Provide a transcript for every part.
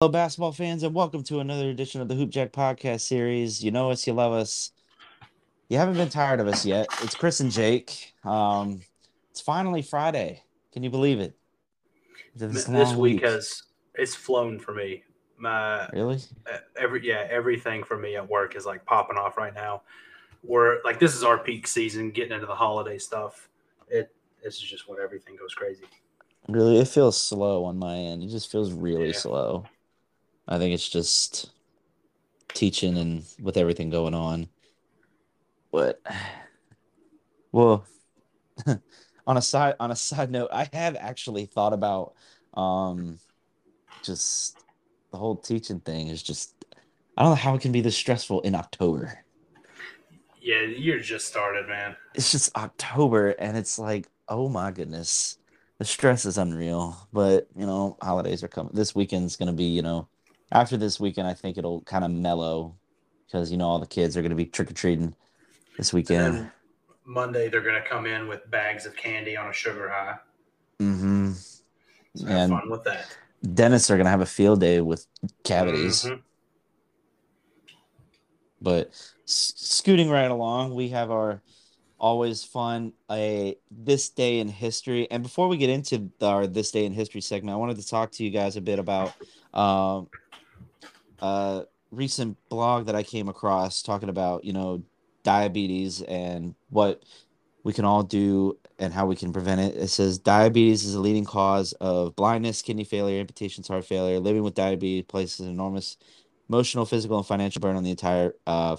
Hello, basketball fans, and welcome to another edition of the Hoopjack podcast series. You know us, you love us. You haven't been tired of us yet. It's Chris and Jake. It's finally Friday. Can you believe it? This week has it's flown for me. Everything for me at work is like popping off right now. We're like, this is our peak season, getting into the holiday stuff. This is just when everything goes crazy. Really, it feels slow on my end. It just feels really slow. I think it's just teaching and with everything going on. But, well, on a side note, I have actually thought about just the whole teaching thing is just, I don't know how it can be this stressful in October. Yeah, the year just started, man. It's just October, and it's like, oh my goodness. The stress is unreal, but, you know, holidays are coming. This weekend's going to be, you know, after this weekend, I think it'll kind of mellow because, you know, all the kids are going to be trick-or-treating this weekend. And Monday, they're going to come in with bags of candy on a sugar high. Mm-hmm. So have fun with that. Dentists are going to have a field day with cavities. Mm-hmm. But scooting right along, we have our always fun, this day in history. And before we get into our this day in history segment, I wanted to talk to you guys a bit about a recent blog that I came across talking about, you know, diabetes and what we can all do and how we can prevent it. It says diabetes is a leading cause of blindness, kidney failure, amputations, heart failure. Living with diabetes places an enormous emotional, physical, and financial burden on the entire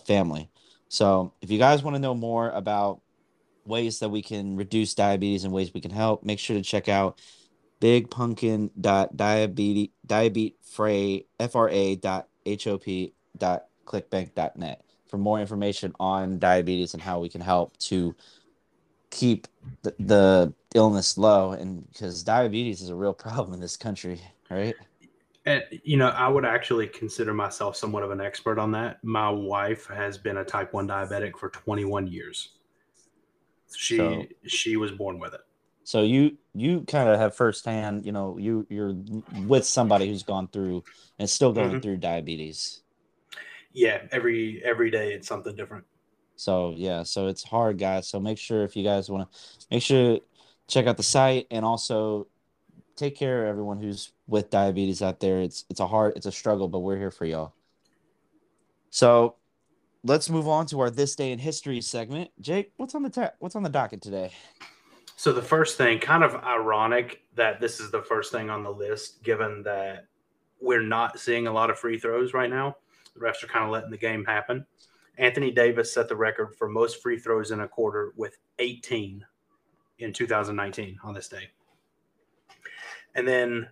family. So if you guys want to know more about ways that we can reduce diabetes and ways we can help, make sure to check out bigpumpkin.diabetesfra.hop.clickbank.net for more information on diabetes and how we can help to keep the illness low, and because diabetes is a real problem in this country, right? And, you know, I would actually consider myself somewhat of an expert on that. My wife has been a type 1 diabetic for 21 years. She was born with it. So you kind of have firsthand, you know, you're with somebody who's gone through and still going mm-hmm. through diabetes. Yeah, every day it's something different. So, yeah, so it's hard, guys. So make sure if you guys want to make sure to check out the site, and also take care of everyone who's with diabetes out there. It's a struggle, but we're here for y'all. So let's move on to our This Day in History segment. Jake, what's on the docket today? So the first thing, kind of ironic that this is the first thing on the list, given that we're not seeing a lot of free throws right now. The refs are kind of letting the game happen. Anthony Davis set the record for most free throws in a quarter with 18 in 2019 on this day. And then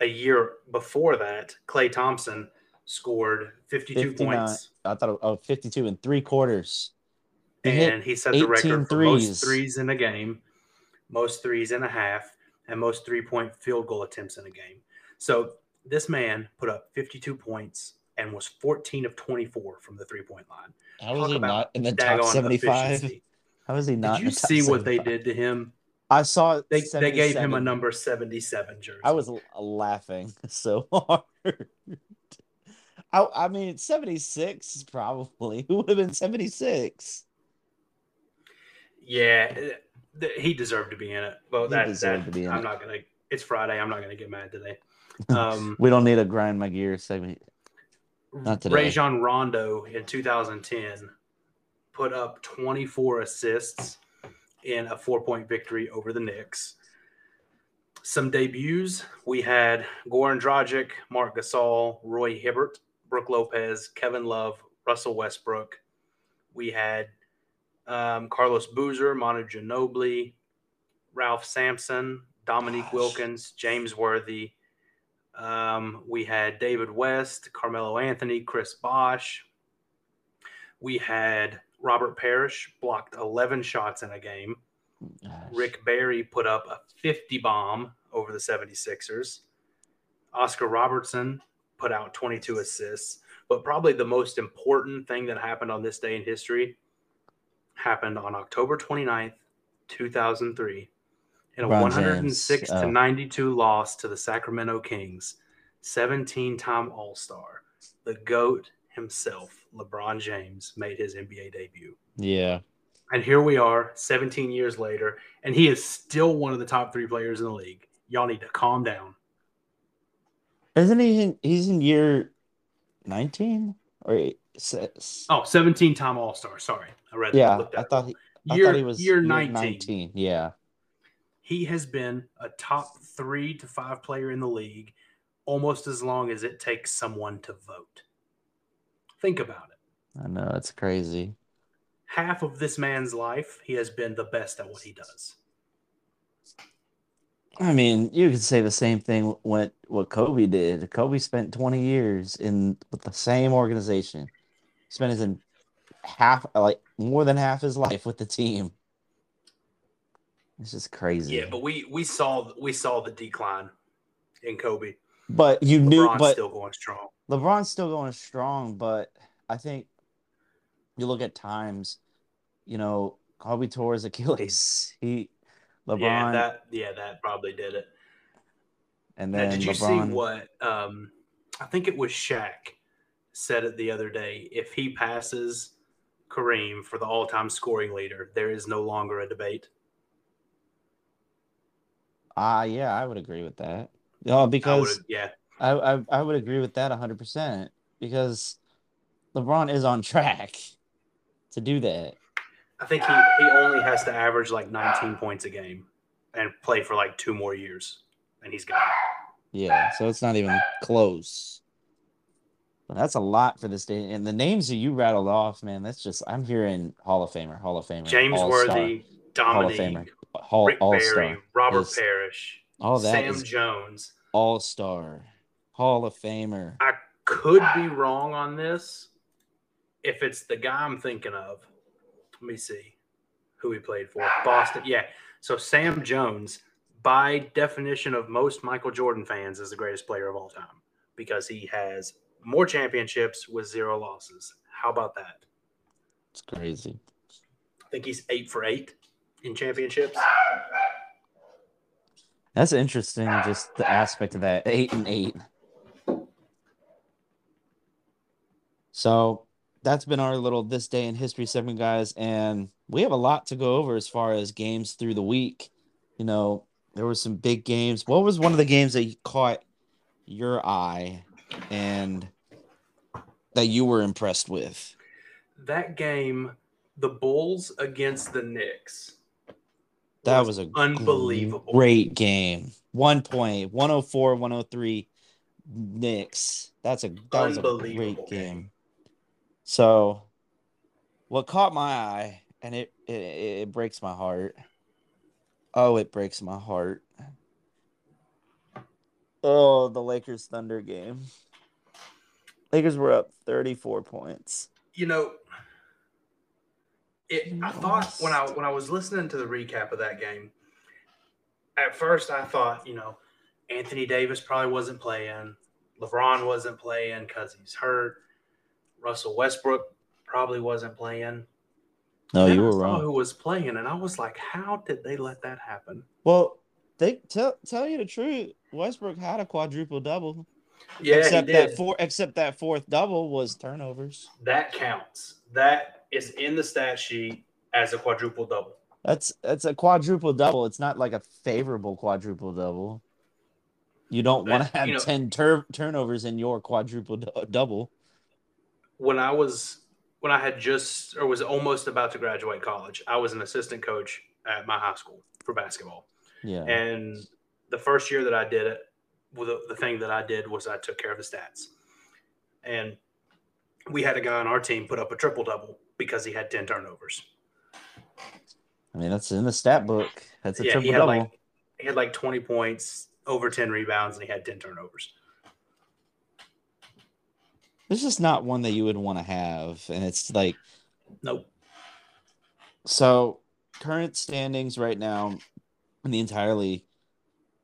a year before that, Klay Thompson scored 52 points. I thought 52 and three quarters. And he set the record for most threes in a game, most threes and a half, and most three-point field goal attempts in a game. So this man put up 52 points and was 14 of 24 from the three-point line. How is he not in the top 75? How is he not? Did you see what they did to him? I saw they gave him a number 77 jersey. I was laughing so hard. I mean, 76 probably. It would have been 76. Yeah, he deserved to be in it. Well, I'm not gonna. It's Friday. I'm not gonna get mad today. We don't need a grind my gear segment. Not today. Rajon Rondo in 2010 put up 24 assists in a 4-point victory over the Knicks. Some debuts, we had Goran Dragic, Mark Gasol, Roy Hibbert, Brooke Lopez, Kevin Love, Russell Westbrook. We had Carlos Boozer, Manu Ginobili, Ralph Sampson, Dominique Wilkins, James Worthy. We had David West, Carmelo Anthony, Chris Bosh. We had Robert Parrish blocked 11 shots in a game. Gosh. Rick Barry put up a 50 bomb over the 76ers. Oscar Robertson put out 22 assists. But probably the most important thing that happened on this day in history happened on October 29th, 2003, in a 106-92 loss to the Sacramento Kings. 17-time All-Star, the GOAT himself, LeBron James, made his NBA debut. Yeah. And here we are 17 years later, and he is still one of the top three players in the league. Y'all need to calm down. Isn't he in, he's in year 19 or 6? Oh, 17-time All-Star. Sorry. I read that. Yeah, I thought he was year 19. Yeah. He has been a top 3 to 5 player in the league almost as long as it takes someone to vote. Think about it. I know. It's crazy. Half of this man's life, he has been the best at what he does. I mean, you could say the same thing with what Kobe did. Kobe spent 20 years with the same organization. Spent more than half his life with the team. It's just crazy. Yeah, but we saw the decline in Kobe. But you knew LeBron's still going strong. LeBron's still going strong, but I think you look at times, you know, Kobe tore his Achilles. That probably did it. And then did you see what I think it was Shaq said it the other day? If he passes Kareem for the all-time scoring leader, there is no longer a debate. Yeah, I would agree with that. Oh, because I would agree with that 100% because LeBron is on track to do that. I think he only has to average like 19 points a game and play for like 2 more years, and he's gone. Yeah, so it's not even close. But that's a lot for this day. And the names that you rattled off, man, that's just – I'm hearing Hall of Famer. James Worthy, Dominique, Rick Barry, Robert Parrish, Sam Jones. All-Star, Hall of Famer. I could be wrong on this if it's the guy I'm thinking of. Let me see who he played for. Boston. Yeah. So Sam Jones, by definition of most Michael Jordan fans, is the greatest player of all time because he has more championships with 0 losses. How about that? It's crazy. I think he's 8 for 8 in championships. That's interesting, just the aspect of that. 8 and 8. So that's been our little This Day in History segment, guys, and we have a lot to go over as far as games through the week. You know, there were some big games. What was one of the games that caught your eye and that you were impressed with? That game, the Bulls against the Knicks. That was an unbelievable great game. 1 point, 104, 103, Knicks. That was a great game. So, what caught my eye, and it breaks my heart. Oh, it breaks my heart. Oh, the Lakers Thunder game. Lakers were up 34 points. You know, I thought when I was listening to the recap of that game, at first I thought, you know, Anthony Davis probably wasn't playing, LeBron wasn't playing because he's hurt. Russell Westbrook probably wasn't playing. No, you were wrong. I saw who was playing, and I was like, how did they let that happen? Well, they tell you the truth, Westbrook had a quadruple-double. Yeah, except that fourth double was turnovers. That counts. That is in the stat sheet as a quadruple-double. That's a quadruple-double. It's not like a favorable quadruple-double. You don't want to have 10 turnovers in your quadruple-double. When I was almost about to graduate college, I was an assistant coach at my high school for basketball. Yeah. And the first year that I did it, the thing that I did was I took care of the stats. And we had a guy on our team put up a triple-double because he had 10 turnovers. I mean, that's in the stat book. That's a triple-double. He had like 20 points, over 10 rebounds, and he had 10 turnovers. It's just not one that you would want to have, and it's like nope. So current standings right now in the entire league,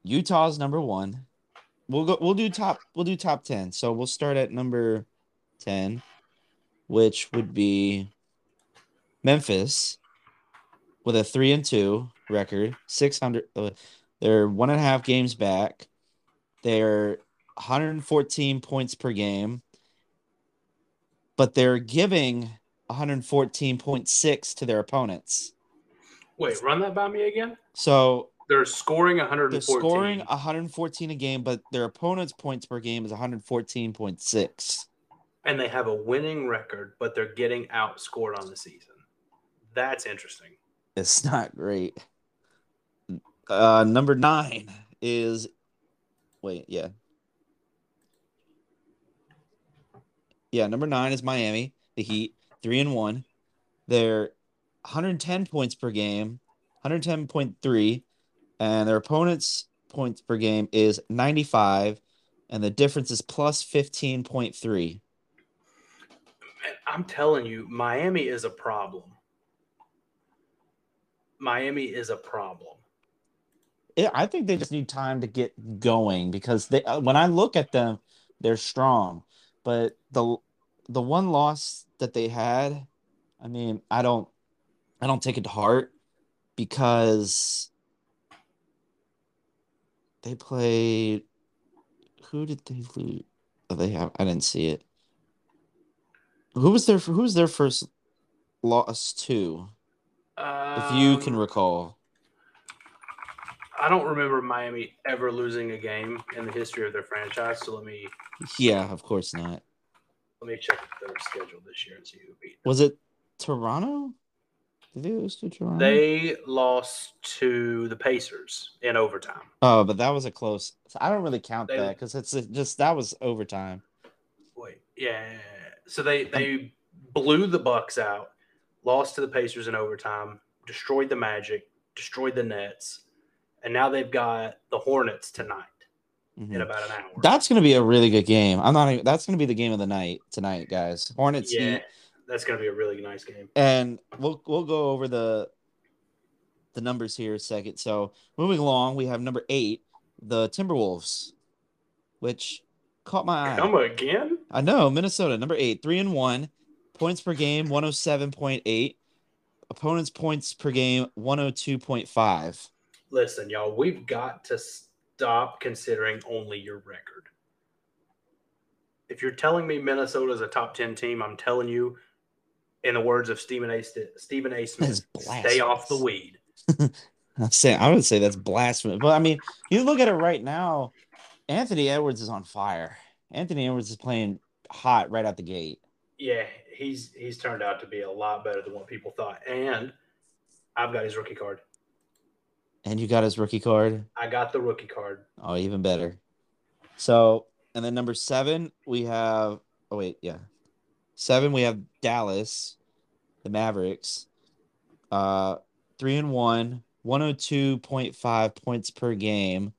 Utah's number 1. We'll do top 10. So we'll start at number 10, which would be Memphis with a 3-2 record, 600. They're 1.5 games back. They're 114 points per game, but they're giving 114.6 to their opponents. Wait, run that by me again? So they're scoring 114. They're scoring 114 a game, but their opponent's points per game is 114.6. And they have a winning record, but they're getting outscored on the season. That's interesting. It's not great. Number 9 is... number 9 is Miami, the Heat, 3-1. They're 110 points per game, 110.3, and their opponent's points per game is 95, and the difference is plus 15.3. I'm telling you, Miami is a problem. Miami is a problem. Yeah, I think they just need time to get going because they. When I look at them, they're strong. But the one loss that they had, I mean, I don't take it to heart because they played. Who did they lose? Oh, they have. I didn't see it. Who was their first loss to? If you can recall. I don't remember Miami ever losing a game in the history of their franchise, so let me... Yeah, of course not. Let me check their schedule this year and see who beat them. Was it Toronto? Did they lose to Toronto? They lost to the Pacers in overtime. Oh, but that was a close... I don't really count that because it's just... That was overtime. Wait, yeah. So they blew the Bucks out, lost to the Pacers in overtime, destroyed the Magic, destroyed the Nets... And now they've got the Hornets tonight in about an hour. That's going to be a really good game. That's going to be the game of the night tonight, guys. Hornets. Yeah, Heat. That's going to be a really nice game. And we'll go over the numbers here in a second. So moving along, we have number 8, the Timberwolves, which caught my eye. Come again? I know, Minnesota, number 8, 3-1, points per game, 107.8, opponents' points per game, 102.5. Listen, y'all, we've got to stop considering only your record. If you're telling me Minnesota's a top 10 team, I'm telling you, in the words of Stephen A. Smith, stay off the weed. I would say that's blasphemy. But, I mean, you look at it right now, Anthony Edwards is on fire. Anthony Edwards is playing hot right out the gate. Yeah, he's turned out to be a lot better than what people thought. And I've got his rookie card. And you got his rookie card? I got the rookie card. Oh, even better. So, and then number 7, we have... Oh, wait, yeah. 7, we have Dallas, the Mavericks. 3-1, 102.5 points per game.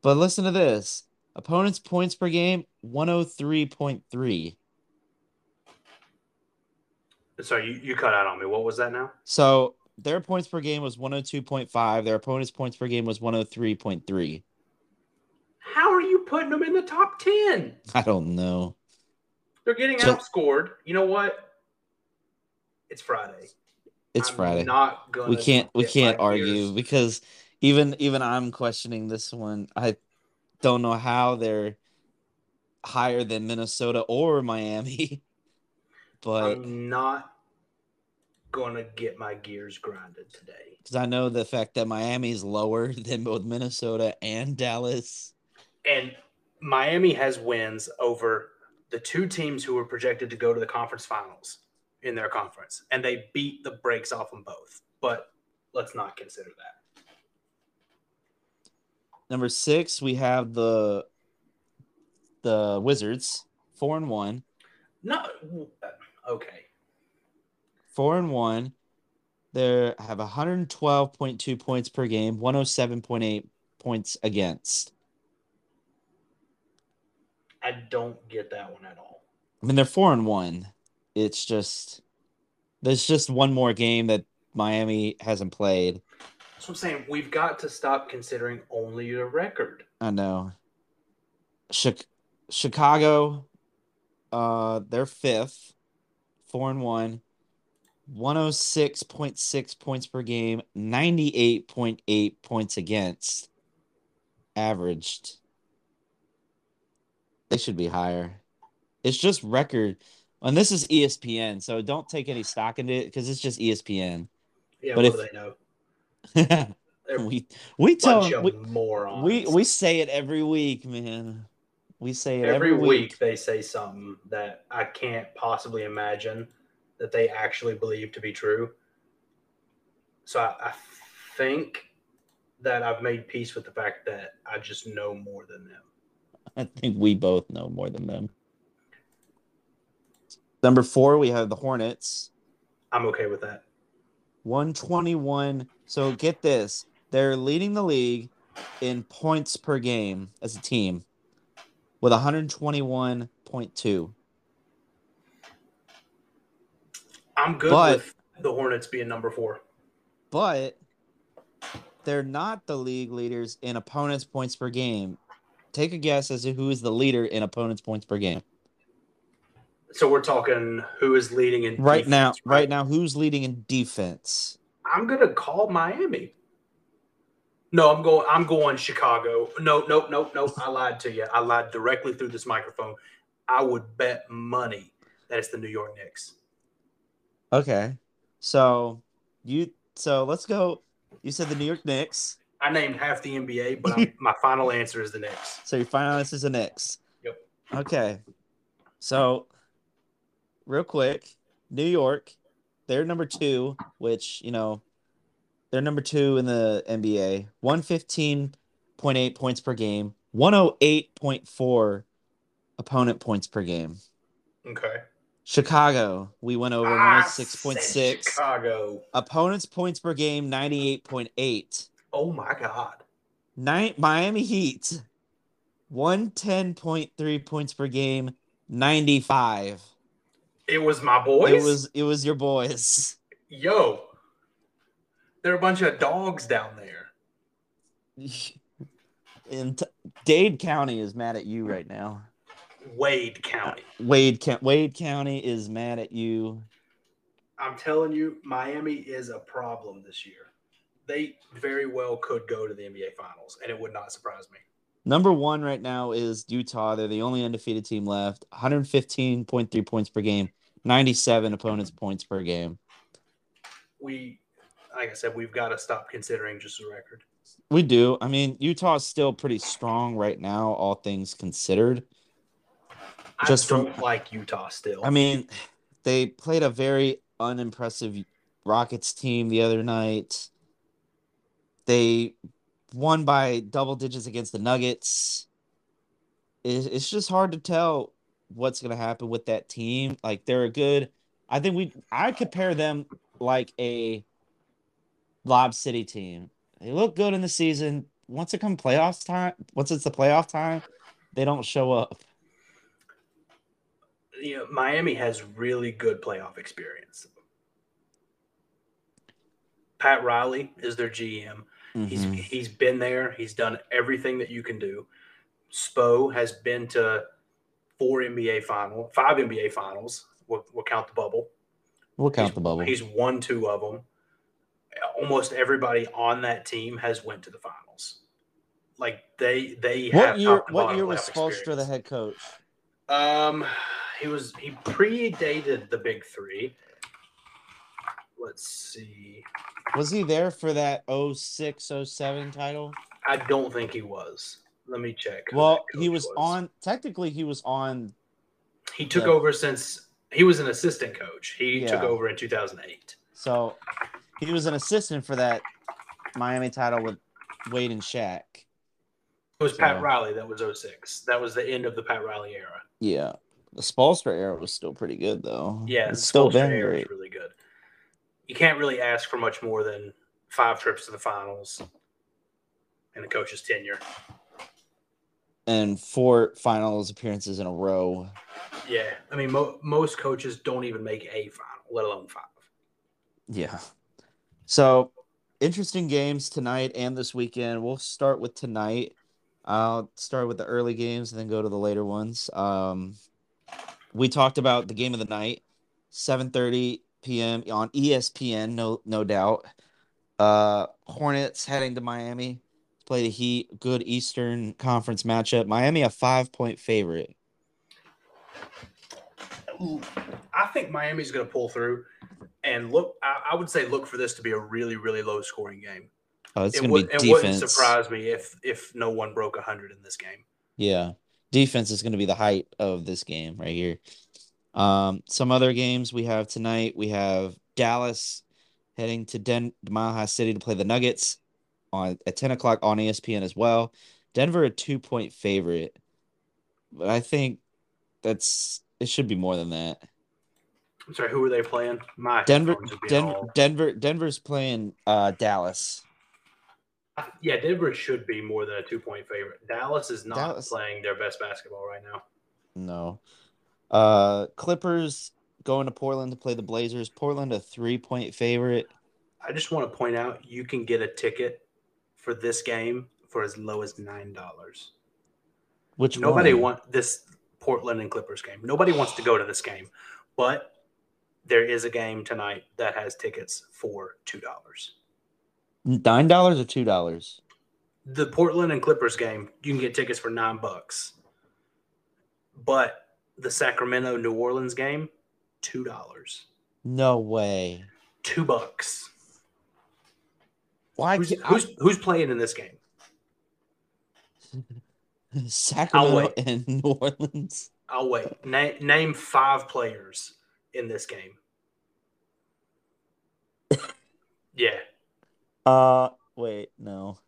But listen to this. Opponents' points per game, 103.3. Sorry, you cut out on me. What was that now? So... Their points per game was 102.5. Their opponent's points per game was 103.3. How are you putting them in the top 10? I don't know. They're getting outscored. You know what? It's Friday. We can't argue because even I'm questioning this one. I don't know how they're higher than Minnesota or Miami. But I'm not gonna get my gears grinded today because I know the fact that Miami's lower than both Minnesota and Dallas, and Miami has wins over the two teams who were projected to go to the conference finals in their conference, and they beat the brakes off them both. But let's not consider that. Number 6, we have the Wizards, 4-1. No, okay. 4-1, they have 112.2 points per game, 107.8 points against. I don't get that one at all. I mean, they're 4-1. It's just there's just one more game that Miami hasn't played. That's what I'm saying. We've got to stop considering only your record. I know. Chicago, they're 5th, 4-1. 106.6 points per game, 98.8 points against, averaged. They should be higher. It's just record. And this is ESPN, so don't take any stock in it because it's just ESPN. Yeah, but they know. we tell them, we say it every week, man. We say it every week. They say something that I can't possibly imagine that they actually believe to be true. So I think that I've made peace with the fact that I just know more than them. I think we both know more than them. Number 4, we have the Hornets. I'm okay with that. 121. So get this. They're leading the league in points per game as a team with 121.2. I'm good with the Hornets being number 4. But they're not the league leaders in opponents' points per game. Take a guess as to who is the leader in opponents' points per game. So we're talking who is leading in defense, now. Right now, who's leading in defense? I'm gonna call Miami. No, I'm going Chicago. No. I lied to you. I lied directly through this microphone. I would bet money that it's the New York Knicks. Okay, so let's go. You said the New York Knicks. I named half the NBA, but my final answer is the Knicks. So your final answer is the Knicks. Yep. Okay. So, real quick, New York, they're number 2, which, you know, they're number 2 in the NBA. 115.8 points per game, 108.4 opponent points per game. Okay. Chicago, we went over 106.6. Chicago. Opponents' points per game, 98.8. Oh, my God. Miami Heat, 110.3 points per game, 95. It was my boys? It was your boys. Yo, they're a bunch of dogs down there. And Dade County is mad at you right now. Wade County. Wade County is mad at you. I'm telling you, Miami is a problem this year. They very well could go to the NBA Finals, and it would not surprise me. Number 1 right now is Utah. They're the only undefeated team left. 115.3 points per game, 97 opponents' points per game. Like I said, we've got to stop considering just a record. We do. I mean, Utah's still pretty strong right now, all things considered. I don't like Utah still. I mean, they played a very unimpressive Rockets team the other night. They won by double digits against the Nuggets. It's just hard to tell what's going to happen with that team. Like, they're a good – I compare them like a Lob City team. They look good in the season. Once it's the playoff time, they don't show up. You know, Miami has really good playoff experience. Pat Riley is their GM. Mm-hmm. He's been there. He's done everything that you can do. Spo has been to 5 NBA finals. We'll count the bubble. He's won 2 of them. Almost everybody on that team has went to the finals. Like they have. What year was Spoelstra the head coach? He predated the Big Three. Let's see. Was he there for that 2006-2007 title? I don't think he was. Let me check. Well, he was on. He took over since he was an assistant coach. He took over in 2008. So he was an assistant for that Miami title with Wade and Shaq. It was Pat Riley that was 2006. That was the end of the Pat Riley era. Yeah. The Spoelstra era was still pretty good, though. Yeah, it's still very great. Really good. You can't really ask for much more than 5 trips to the finals and a coach's tenure. And 4 finals appearances in a row. Yeah. I mean, most coaches don't even make a final, let alone 5. Yeah. So, interesting games tonight and this weekend. We'll start with tonight. I'll start with the early games and then go to the later ones. We talked about the game of the night, 7:30 p.m. on ESPN, no doubt. Hornets heading to Miami. play the Heat. Good Eastern Conference matchup. Miami a 5-point favorite. I think Miami's going to pull through. And look, I would say look for this to be a really, really low-scoring game. Oh, it's going to be defense. It wouldn't surprise me if no one broke 100 in this game. Yeah. Defense is going to be the height of this game right here. Some other games we have tonight. We have Dallas heading to Mile High City to play the Nuggets at 10 o'clock on ESPN as well. Denver a 2-point favorite. But I think it should be more than that. I'm sorry, who are they playing? Denver's playing Dallas. Yeah, Denver should be more than a 2-point favorite. Dallas is not playing their best basketball right now. No. Clippers going to Portland to play the Blazers. Portland a 3-point favorite. I just want to point out you can get a ticket for this game for as low as $9. Which nobody wants this Portland and Clippers game. Nobody wants to go to this game, but there is a game tonight that has tickets for $2. $9 or $2? The Portland and Clippers game, you can get tickets for $9. But the Sacramento New Orleans game, $2. No way. $2. Why? Who's playing in this game? Sacramento and New Orleans. I'll wait. Name 5 players in this game. Yeah. Wait, no.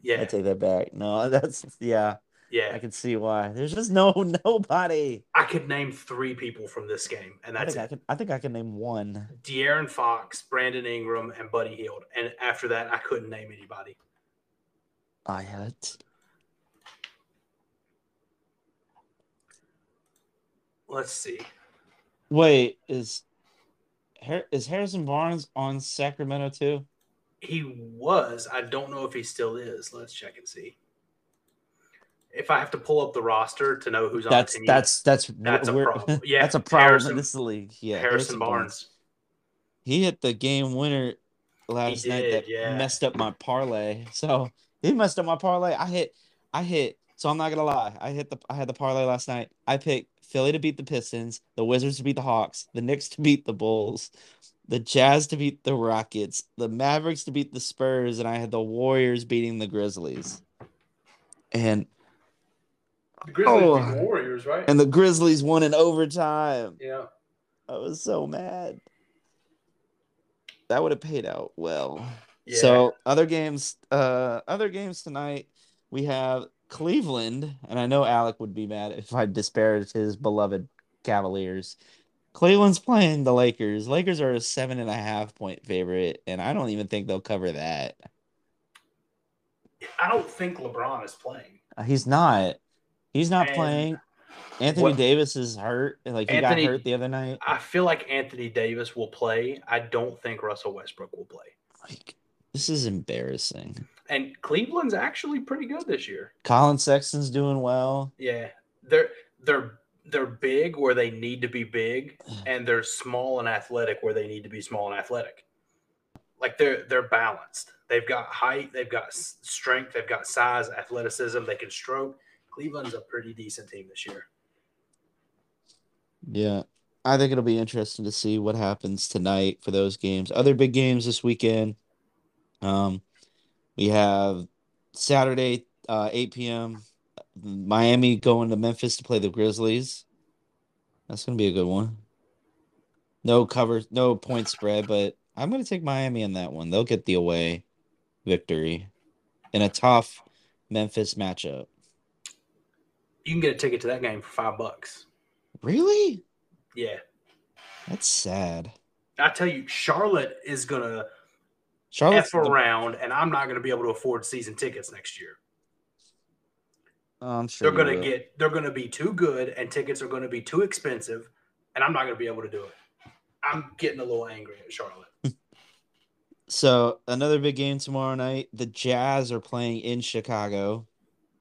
Yeah. I take that back. No, that's yeah. Yeah. I can see why. There's just nobody. I could name 3 people from this game, and that's it. I think I can name one. De'Aaron Fox, Brandon Ingram, and Buddy Hield. And after that, I couldn't name anybody. I had. Let's see. Wait, is Harrison Barnes on Sacramento too? He was. I don't know if he still is. Let's check and see. If I have to pull up the roster to know who's on the team, that's a problem. Yeah, that's a problem. In this league. Yeah, Harrison Barnes. He hit the game winner last night. That messed up my parlay. So he messed up my parlay. I hit. So I'm not gonna lie. I had the parlay last night. I picked Philly to beat the Pistons, the Wizards to beat the Hawks, the Knicks to beat the Bulls, the Jazz to beat the Rockets, the Mavericks to beat the Spurs, and I had the Warriors beating the Grizzlies. And the Grizzlies beat the Warriors, right? And the Grizzlies won in overtime. Yeah. I was so mad. That would have paid out well. Yeah. So other games tonight, we have Cleveland, and I know Alec would be mad if I disparaged his beloved Cavaliers. Cleveland's playing the Lakers. Lakers are a 7.5-point favorite, and I don't even think they'll cover that. I don't think LeBron is playing. He's not. He's not playing. Anthony Davis is hurt. Like he got hurt the other night. I feel like Anthony Davis will play. I don't think Russell Westbrook will play. Like, this is embarrassing. And Cleveland's actually pretty good this year. Colin Sexton's doing well. Yeah, they're big where they need to be big, and they're small and athletic where they need to be small and athletic. Like they're balanced. They've got height. They've got strength. They've got size, athleticism. They can stroke. Cleveland's a pretty decent team this year. Yeah. I think it'll be interesting to see what happens tonight for those games. Other big games this weekend. We have Saturday, 8 p.m., Miami going to Memphis to play the Grizzlies. That's going to be a good one. No cover, no point spread, but I'm going to take Miami in that one. They'll get the away victory in a tough Memphis matchup. You can get a ticket to that game for $5. Really? Yeah. That's sad. I tell you, Charlotte is going to F around, and I'm not going to be able to afford season tickets next year. I'm sure they're going to be too good, and tickets are going to be too expensive, and I'm not going to be able to do it. I'm getting a little angry at Charlotte. So another big game tomorrow night. The Jazz are playing in Chicago,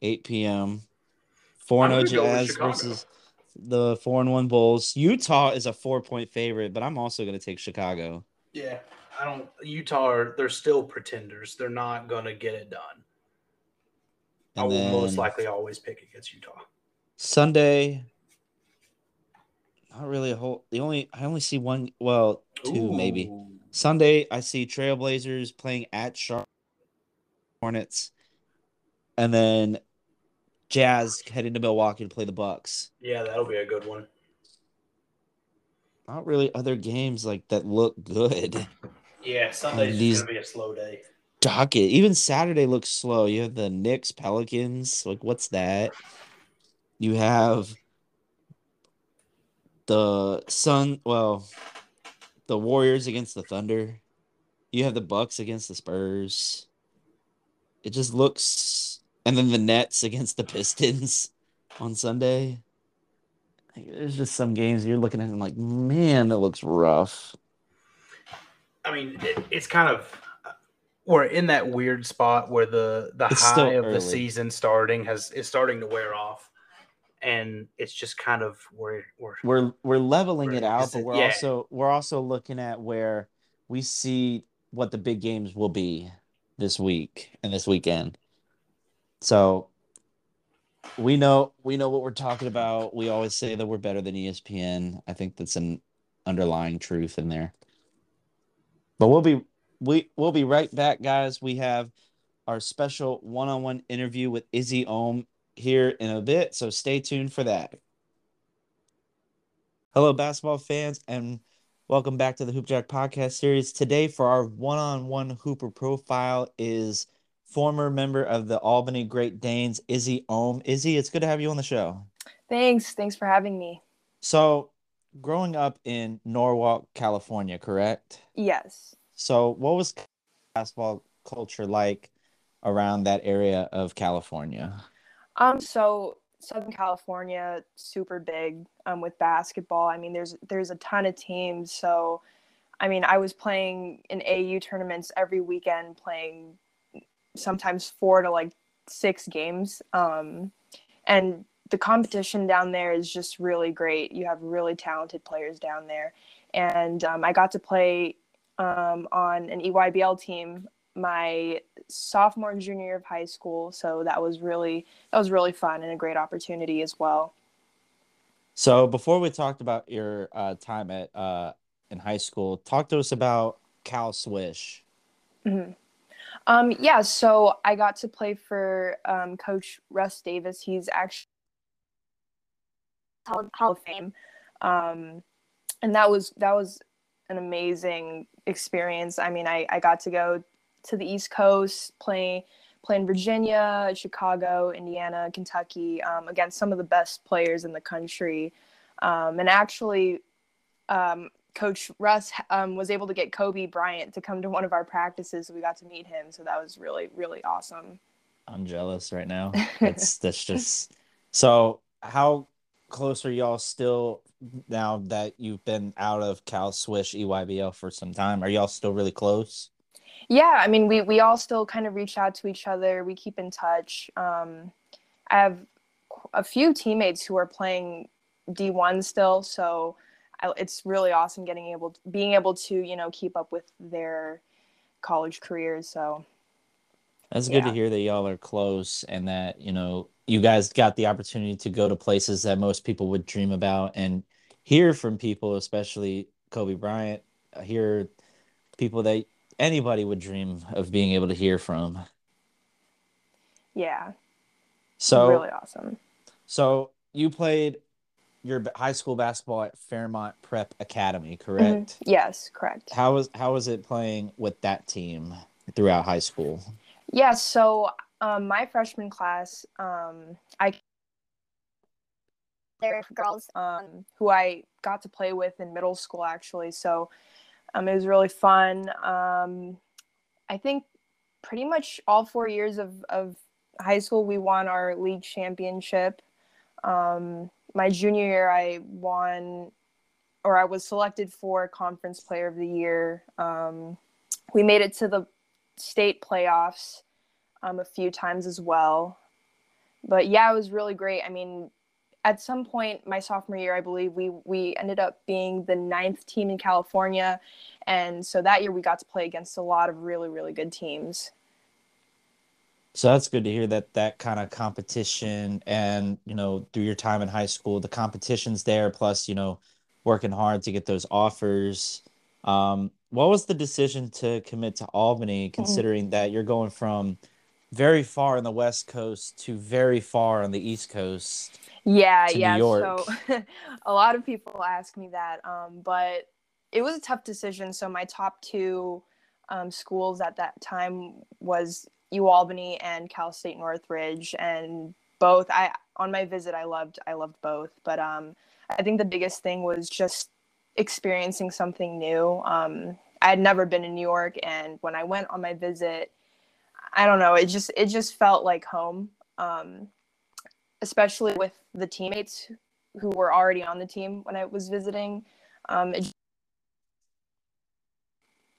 8 p.m., 4-0 Jazz versus the 4-1 Bulls. Utah is a 4-point favorite, but I'm also going to take Chicago. Yeah, Utah, they're still pretenders. They're not going to get it done. I will most likely always pick against Utah. Sunday, not really a whole. I only see two Ooh. Maybe. Sunday, I see Trailblazers playing at Charlotte Hornets, and then Jazz heading to Milwaukee to play the Bucks. Yeah, that'll be a good one. Not really other games like that look good. Yeah, Sunday's going to be a slow day. Docket. Even Saturday looks slow. You have the Knicks, Pelicans. Like, what's that? You have the the Warriors against the Thunder. You have the Bucks against the Spurs. It just looks... And then the Nets against the Pistons on Sunday. Like, there's just some games you're looking at and like, man, that looks rough. I mean, it's kind of... We're in that weird spot where the high of the season is starting to wear off, and it's just kind of we're leveling it out, but we're also looking at where we see what the big games will be this week and this weekend. So we know what we're talking about. We always say that we're better than ESPN. I think that's an underlying truth in there, but we'll be right back, guys. We have our special one-on-one interview with Izzy Ohm here in a bit, so stay tuned for that. Hello, basketball fans, and welcome back to the Hoopjack podcast series. Today for our one-on-one Hooper profile is former member of the Albany Great Danes, Izzy Ohm. Izzy, it's good to have you on the show. Thanks for having me. So, growing up in Norwalk, California, correct? Yes. So what was basketball culture like around that area of California? So Southern California, super big with basketball. I mean, there's a ton of teams. So, I mean, I was playing in AU tournaments every weekend, playing sometimes 4 to 6 games. And the competition down there is just really great. You have really talented players down there. And I got to play on an EYBL team my sophomore and junior year of high school, so that was really fun and a great opportunity as well. So before we talked about your time at in high school, talk to us about Cal Swish. Mm-hmm. Yeah, so I got to play for Coach Russ Davis. He's actually Hall of Fame, and that was an amazing experience. I mean, I got to go to the East Coast, play in Virginia, Chicago, Indiana, Kentucky, against some of the best players in the country. And actually, Coach Russ was able to get Kobe Bryant to come to one of our practices, so we got to meet him. So that was really, really awesome. I'm jealous right now. That's just so. How close are y'all still? Now that you've been out of Cal Swish EYBL for some time, are y'all still really close? Yeah, I mean, we all still kind of reach out to each other. We keep in touch. I have a few teammates who are playing D1 still, so it's really awesome being able to keep up with their college careers. So that's good to hear that y'all are close and that you guys got the opportunity to go to places that most people would dream about and hear from people, especially Kobe Bryant, hear people that anybody would dream of being able to hear from. Yeah. So really awesome. So you played your high school basketball at Fairmont Prep Academy, correct? Mm-hmm. Yes, correct. How was it playing with that team throughout high school? Yeah, so my freshman class, there were girls who I got to play with in middle school, actually. So it was really fun. I think pretty much all 4 years of high school, we won our league championship. My junior year, I was selected for Conference Player of the Year. We made it to the state playoffs a few times as well, but yeah, it was really great. I mean, at some point my sophomore year, I believe we ended up being the 9th team in California, and so that year we got to play against a lot of really, really good teams. So that's good to hear that that kind of competition and, you know, through your time in high school, the competition's there, plus, you know, working hard to get those offers. What was the decision to commit to Albany, considering that you're going from very far on the West Coast to very far on the East Coast? Yeah. So a lot of people ask me that, but it was a tough decision. So my top two schools at that time was UAlbany and Cal State Northridge, and both on my visit I loved both, but I think the biggest thing was just experiencing something new. I had never been in New York, and when I went on my visit, I don't know, it just felt like home, especially with the teammates who were already on the team when I was visiting. It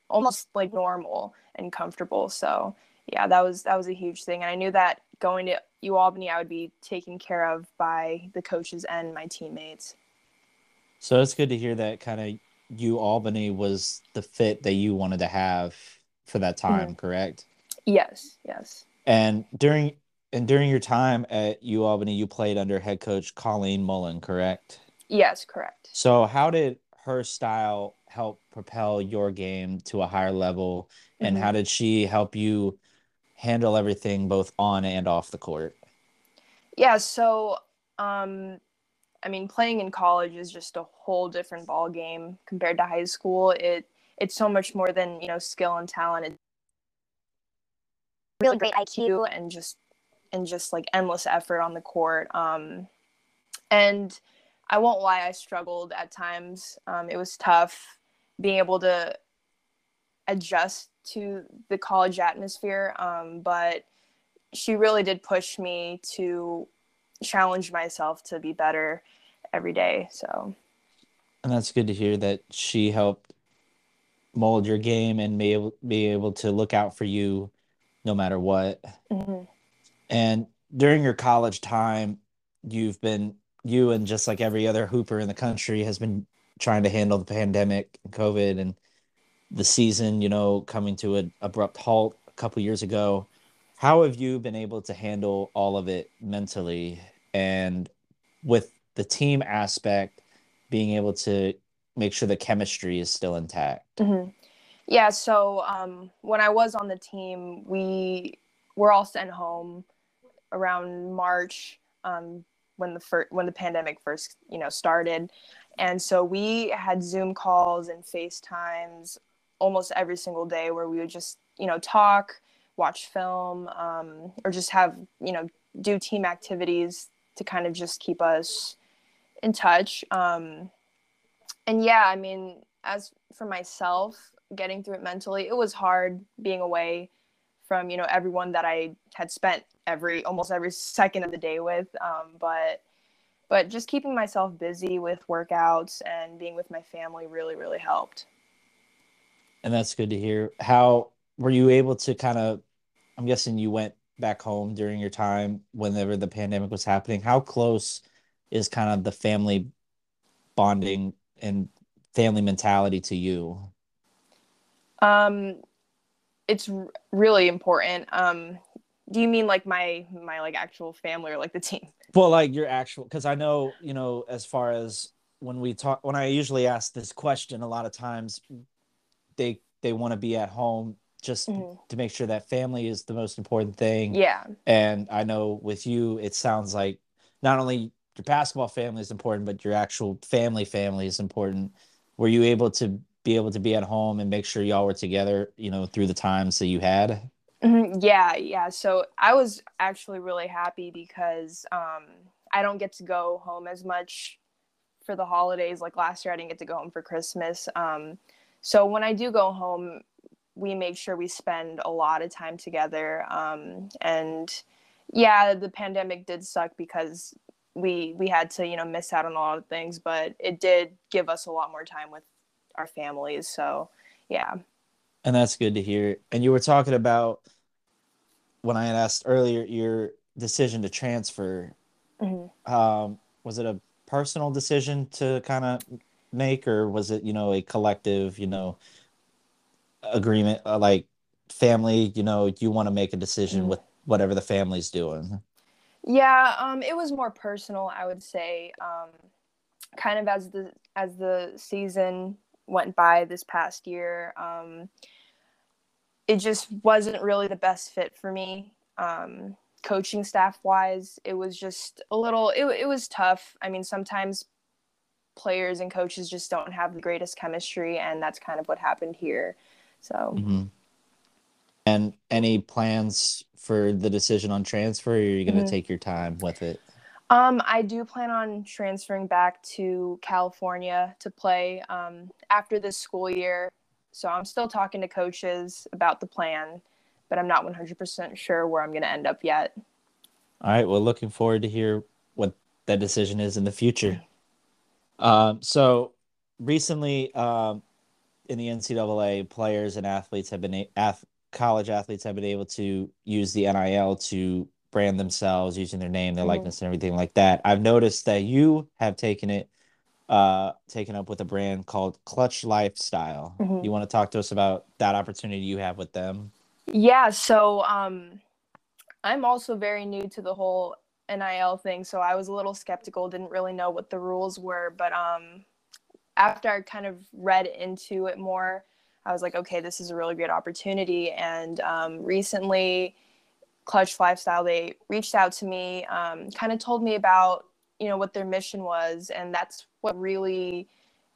almost like normal and comfortable. So yeah, that was a huge thing. And I knew that going to UAlbany, I would be taken care of by the coaches and my teammates. So it's good to hear that kind of UAlbany was the fit that you wanted to have for that time, correct? Yes. And during your time at UAlbany, you played under head coach Colleen Mullen, correct? Yes, correct. So how did her style help propel your game to a higher level, and how did she help you handle everything both on and off the court? Yeah, so I mean, playing in college is just a whole different ball game compared to high school. It's so much more than, you know, skill and talent. It's really great IQ and just like endless effort on the court. And I won't lie, I struggled at times. It was tough being able to adjust to the college atmosphere, but she really did push me to challenge myself to be better every day. So, and that's good to hear that she helped mold your game and be able to look out for you no matter what. And during your college time, you and just like every other hooper in the country has been trying to handle the pandemic and COVID and the season, you know, coming to an abrupt halt a couple of years ago. How have you been able to handle all of it mentally? And with the team aspect, being able to make sure the chemistry is still intact. Yeah. So when I was on the team, we were all sent home around March, when the pandemic first, you know, started. And so we had Zoom calls and FaceTimes almost every single day where we would just, you know, talk, watch film, or just have, you know, do team activities to kind of just keep us in touch. And yeah, I mean, as for myself, getting through it mentally, it was hard being away from, you know, everyone that I had spent almost every second of the day with. But just keeping myself busy with workouts and being with my family really, really helped. And that's good to hear. How were you able to kind of, I'm guessing you went back home during your time whenever the pandemic was happening. How close is kind of the family bonding and family mentality to you? It's really important. Do you mean like my like actual family or like the team? Well, like your actual, because I know, you know, as far as when we talk, when I usually ask this question, a lot of times they want to be at home just to make sure that family is the most important thing. Yeah. And I know with you, it sounds like not only your basketball family is important, but your actual family is important. Were you able to be at home and make sure y'all were together, you know, through the times that you had? Yeah. So I was actually really happy because I don't get to go home as much for the holidays. Like last year, I didn't get to go home for Christmas. So when I do go home, we make sure we spend a lot of time together. And yeah, the pandemic did suck because we had to, you know, miss out on a lot of things, but it did give us a lot more time with our families. So yeah. And that's good to hear. And you were talking about, when I had asked earlier, your decision to transfer, was it a personal decision to kind of make, or was it, you know, a collective, you know, agreement, like family, you know, you want to make a decision with whatever the family's doing? Yeah, it was more personal, I would say. Kind of as the season went by this past year, it just wasn't really the best fit for me. Coaching staff wise, it was just a little, it was tough. I mean, sometimes players and coaches just don't have the greatest chemistry, and that's kind of what happened here. So, mm-hmm. And any plans for the decision on transfer, or are you going to take your time with it? I do plan on transferring back to California to play after this school year. So I'm still talking to coaches about the plan, but I'm not 100% sure where I'm going to end up yet. All right. Well, looking forward to hear what that decision is in the future. So recently in the NCAA, players and athletes have been college athletes have been able to use the NIL to brand themselves using their name, their likeness, and everything like that. I've noticed that you have taken up with a brand called Clutch Lifestyle. You want to talk to us about that opportunity you have with them? Yeah, so I'm also very new to the whole NIL thing, so I was a little skeptical, didn't really know what the rules were, but after I kind of read into it more, I was like, okay, this is a really great opportunity. And recently Clutch Lifestyle, they reached out to me, kind of told me about, you know, what their mission was, and that's what really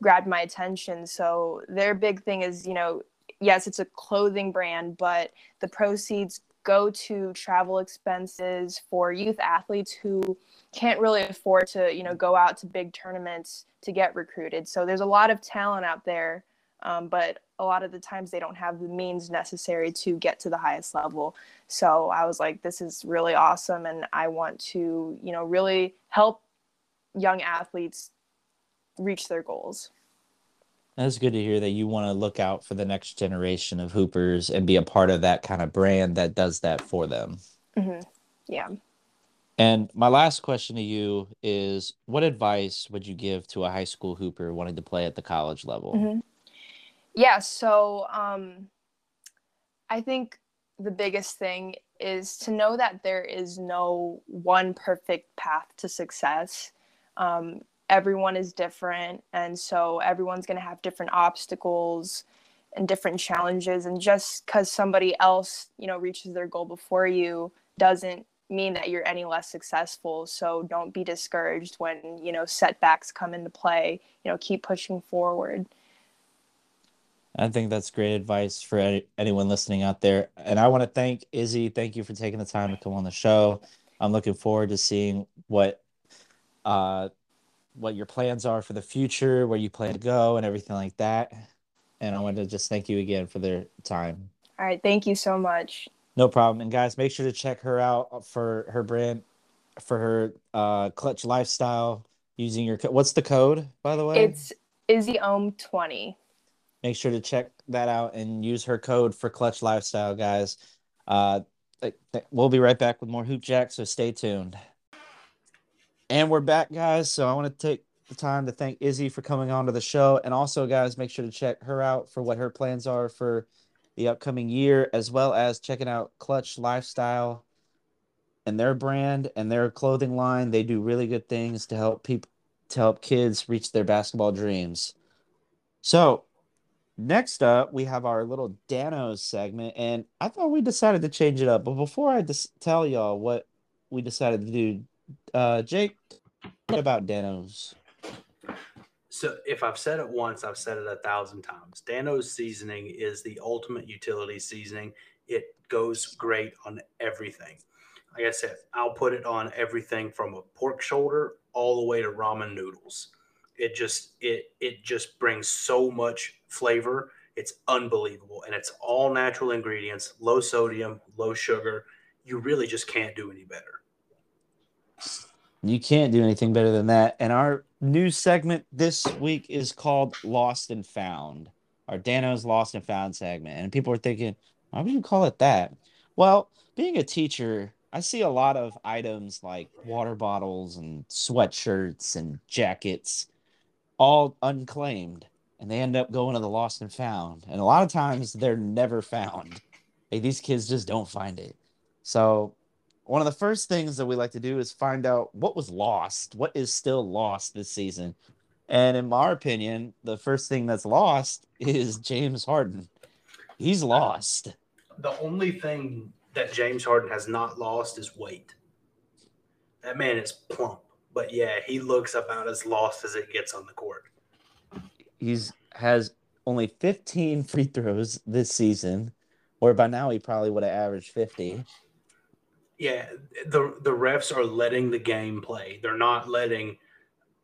grabbed my attention. So their big thing is, you know, yes, it's a clothing brand, but the proceeds go to travel expenses for youth athletes who can't really afford to, you know, go out to big tournaments to get recruited. So there's a lot of talent out there, but a lot of the times they don't have the means necessary to get to the highest level. So I was like, this is really awesome. And I want to, you know, really help young athletes reach their goals. That's good to hear that you want to look out for the next generation of hoopers and be a part of that kind of brand that does that for them. Mm-hmm. Yeah. And my last question to you is, what advice would you give to a high school hooper wanting to play at the college level? Mm-hmm. Yeah, so I think the biggest thing is to know that there is no one perfect path to success. Everyone is different, and so everyone's going to have different obstacles and different challenges. And just because somebody else, you know, reaches their goal before you doesn't mean that you're any less successful. So don't be discouraged when, you know, setbacks come into play. You know, keep pushing forward. I think that's great advice for anyone listening out there. And I want to thank Izzy. Thank you for taking the time to come on the show. I'm looking forward to seeing what your plans are for the future, where you plan to go, and everything like that. And I want to just thank you again for their time. All right. Thank you so much. No problem. And guys, make sure to check her out for her brand, for her Clutch Lifestyle, using your what's the code, by the way? It's Izzy Ohm 20. Make sure to check that out and use her code for Clutch Lifestyle, guys. We'll be right back with more Hoopjack, so stay tuned. And we're back, guys. So I want to take the time to thank Izzy for coming on to the show. And also, guys, make sure to check her out for what her plans are for the upcoming year, as well as checking out Clutch Lifestyle and their brand and their clothing line. They do really good things to help people, to help kids reach their basketball dreams. So, next up, we have our little Dano's segment, and I thought we decided to change it up. But before I tell y'all what we decided to do, Jake, what about Dano's? So if I've said it once, I've said it 1,000 times. Dano's seasoning is the ultimate utility seasoning. It goes great on everything. Like I said, I'll put it on everything from a pork shoulder all the way to ramen noodles. It just brings so much flavor. It's unbelievable. And it's all natural ingredients, low sodium, low sugar. You really just can't do any better. You can't do anything better than that. And our new segment this week is called Lost and Found, our Dano's Lost and Found segment. And people are thinking, why would you call it that? Well, being a teacher, I see a lot of items like water bottles and sweatshirts and jackets, all unclaimed, and they end up going to the lost and found. And a lot of times they're never found. Like, these kids just don't find it. So one of the first things that we like to do is find out what was lost, what is still lost this season. And in my opinion, the first thing that's lost is James Harden. He's lost. The only thing that James Harden has not lost is weight. That man is plump. But, yeah, he looks about as lost as it gets on the court. He's has only 15 free throws this season, or by now he probably would have averaged 50. Yeah, the refs are letting the game play. They're not letting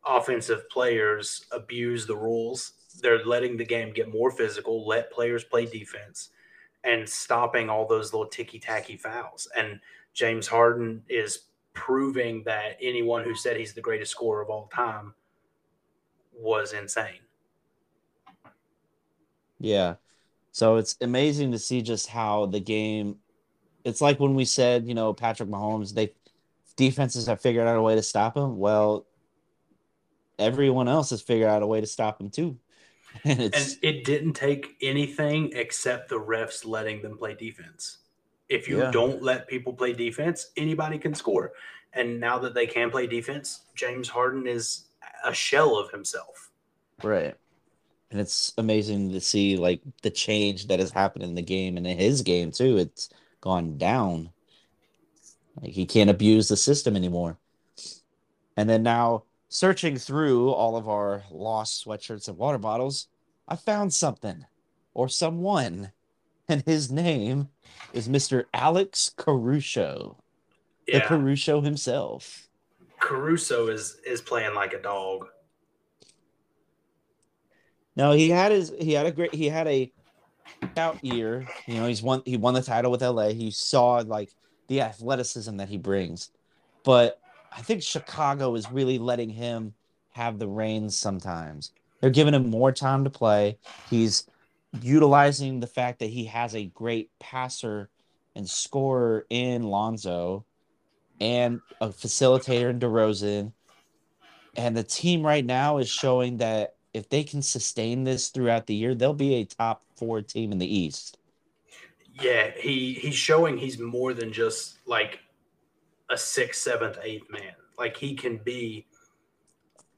offensive players abuse the rules. They're letting the game get more physical, let players play defense, and stopping all those little ticky-tacky fouls. And James Harden is proving that anyone who said he's the greatest scorer of all time was insane. Yeah. So it's amazing to see just how the game – it's like when we said, you know, Patrick Mahomes, defenses have figured out a way to stop him. Well, everyone else has figured out a way to stop him too. And it didn't take anything except the refs letting them play defense. If you don't let people play defense, anybody can score. And now that they can play defense, James Harden is a shell of himself. Right. And it's amazing to see, like, the change that has happened in the game and in his game, too. It's gone down. Like, he can't abuse the system anymore. And then now, searching through all of our lost sweatshirts and water bottles, I found something or someone. And his name is Mr. Alex Caruso, the Caruso himself. Caruso is playing like a dog. No, he had a out year. You know, he won the title with LA. He saw like the athleticism that he brings, but I think Chicago is really letting him have the reins. Sometimes they're giving him more time to play. He's utilizing the fact that he has a great passer and scorer in Lonzo and a facilitator in DeRozan. And the team right now is showing that if they can sustain this throughout the year, they'll be a top four team in the East. Yeah, he's showing he's more than just like a 6th, 7th, 8th man. Like he can be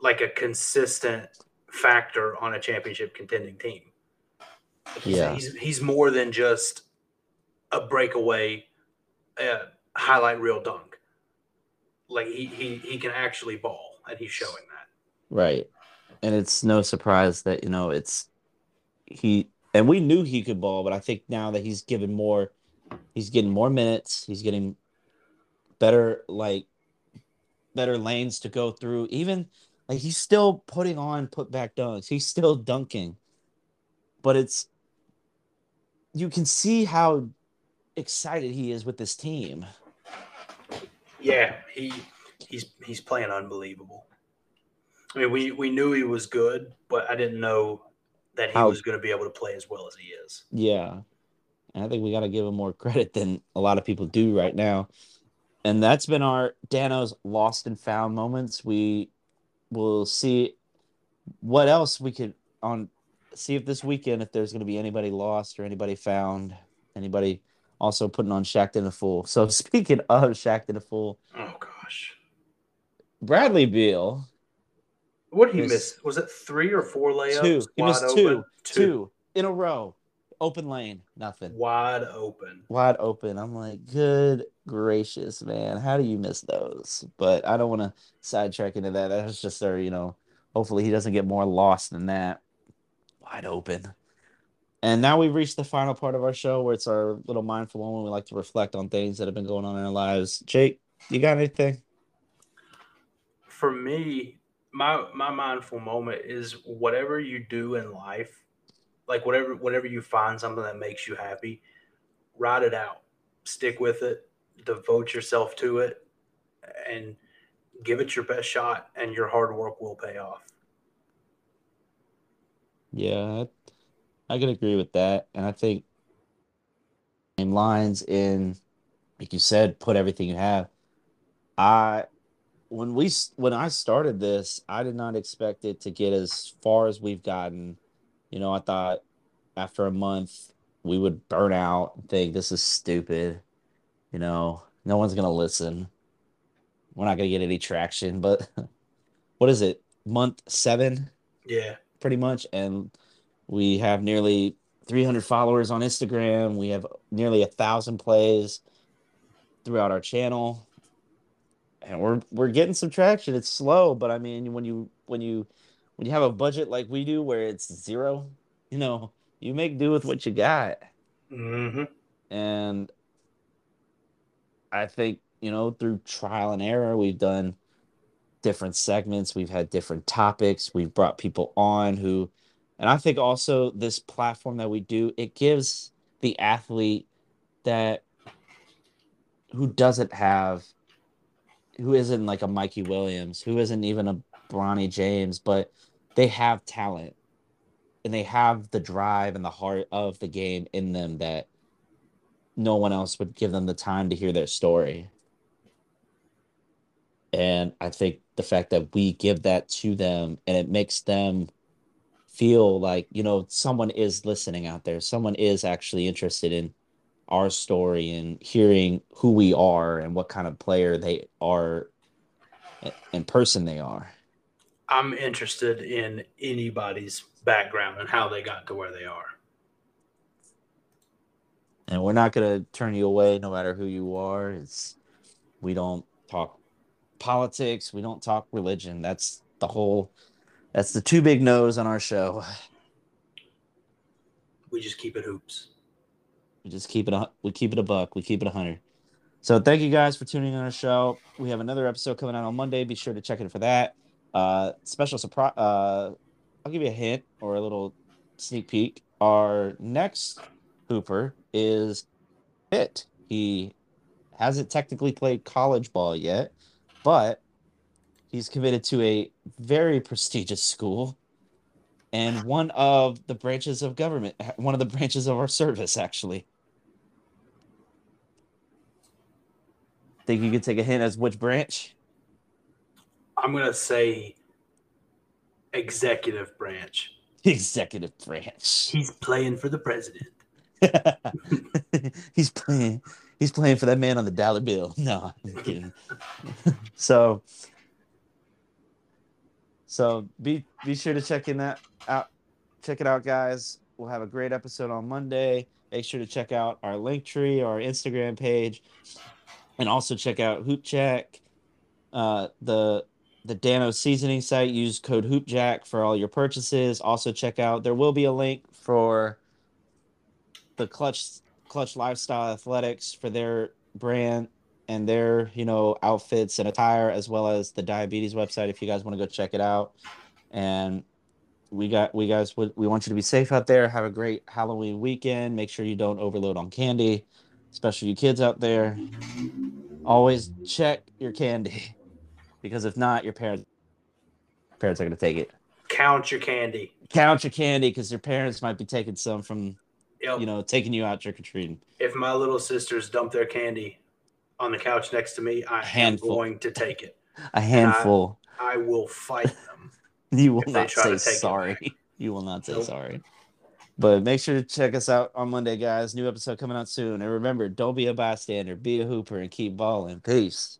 like a consistent factor on a championship contending team. Yeah, he's more than just a breakaway, highlight reel dunk. Like he can actually ball, and he's showing that. Right, and it's no surprise that we knew he could ball, but I think now that he's getting more minutes, he's getting better lanes to go through. Even like he's still putting on putback dunks, he's still dunking, but it's. You can see how excited he is with this team. Yeah, he's playing unbelievable. I mean, we knew he was good, but I didn't know that he was going to be able to play as well as he is. Yeah, and I think we got to give him more credit than a lot of people do right now. And that's been our Dano's lost and found moments. We will see what else we could on. See if this weekend, if there's going to be anybody lost or anybody found, anybody also putting on Shaqtin a Fool. So speaking of Shaqtin a Fool, oh gosh, Bradley Beal, what did he miss? Was it 3 or 4 layups? 2. He missed two in a row, open lane, nothing. Wide open. I'm like, good gracious, man, how do you miss those? But I don't want to sidetrack into that. That's just our, hopefully he doesn't get more lost than that. Wide open. And now we've reached the final part of our show where it's our little mindful moment. We like to reflect on things that have been going on in our lives. Jake, you got anything? For me, my mindful moment is whatever you do in life, like whatever you find something that makes you happy, ride it out, stick with it, devote yourself to it, and give it your best shot, and your hard work will pay off. Yeah, I can agree with that. And I think same lines in, like you said, put everything you have. When I started this, I did not expect it to get as far as we've gotten. You know, I thought after a month we would burn out and think this is stupid. You know, No one's going to listen. We're not going to get any traction, but what is it? Month 7? Yeah. Pretty much. And we have nearly 300 followers on Instagram. We have nearly 1,000 plays throughout our channel. And we're getting some traction. It's slow, but I mean, when you have a budget like we do where it's zero, you know, you make do with what you got. Mm-hmm. And I think, you know, through trial and error, we've done different segments. We've had different topics. We've brought people on who, and I think also this platform that we do, it gives the athlete that who doesn't have, who isn't like a Mikey Williams, who isn't even a Bronny James, but they have talent and they have the drive and the heart of the game in them that no one else would give them the time to hear their story. And I think the fact that we give that to them and it makes them feel like, you know, someone is listening out there. Someone is actually interested in our story and hearing who we are and what kind of player they are and person they are. I'm interested in anybody's background and how they got to where they are. And we're not going to turn you away no matter who you are. We don't talk politics. We don't talk religion. That's the two big no's on our show. We just keep it hoops. We keep it a buck. We keep it 100. So thank you guys for tuning in on our show. We have another episode coming out on Monday. Be sure to check in for that. Special surprise. I'll give you a hint or a little sneak peek. Our next Hooper is fit. He hasn't technically played college ball yet, but he's committed to a very prestigious school and one of the branches of government, one of the branches of our service, actually. Think you could take a hint as which branch? I'm going to say executive branch. Executive branch. He's playing for the president. He's playing for that man on the dollar bill. No, I'm kidding. So be sure to check it out, guys. We'll have a great episode on Monday. Make sure to check out our Linktree, our Instagram page, and also check out Hoopjack, the Dano's seasoning site. Use code Hoopjack for all your purchases. Also check out, there will be a link for the Clutch Lifestyle Athletics for their brand and their, you know, outfits and attire, as well as the diabetes website if you guys want to go check it out. And we want you to be safe out there. Have a great Halloween weekend. Make sure you don't overload on candy, especially you kids out there. Always check your candy, because if not, your parents are going to take it. Count your candy because your parents might be taking some from, yep, you know, taking you out trick-or-treating. If my little sisters dump their candy on the couch next to me, I am going to take it. A handful. I will fight them. You will not say sorry. You will not say sorry. But make sure to check us out on Monday, guys. New episode coming out soon. And remember, don't be a bystander. Be a hooper and keep balling. Peace.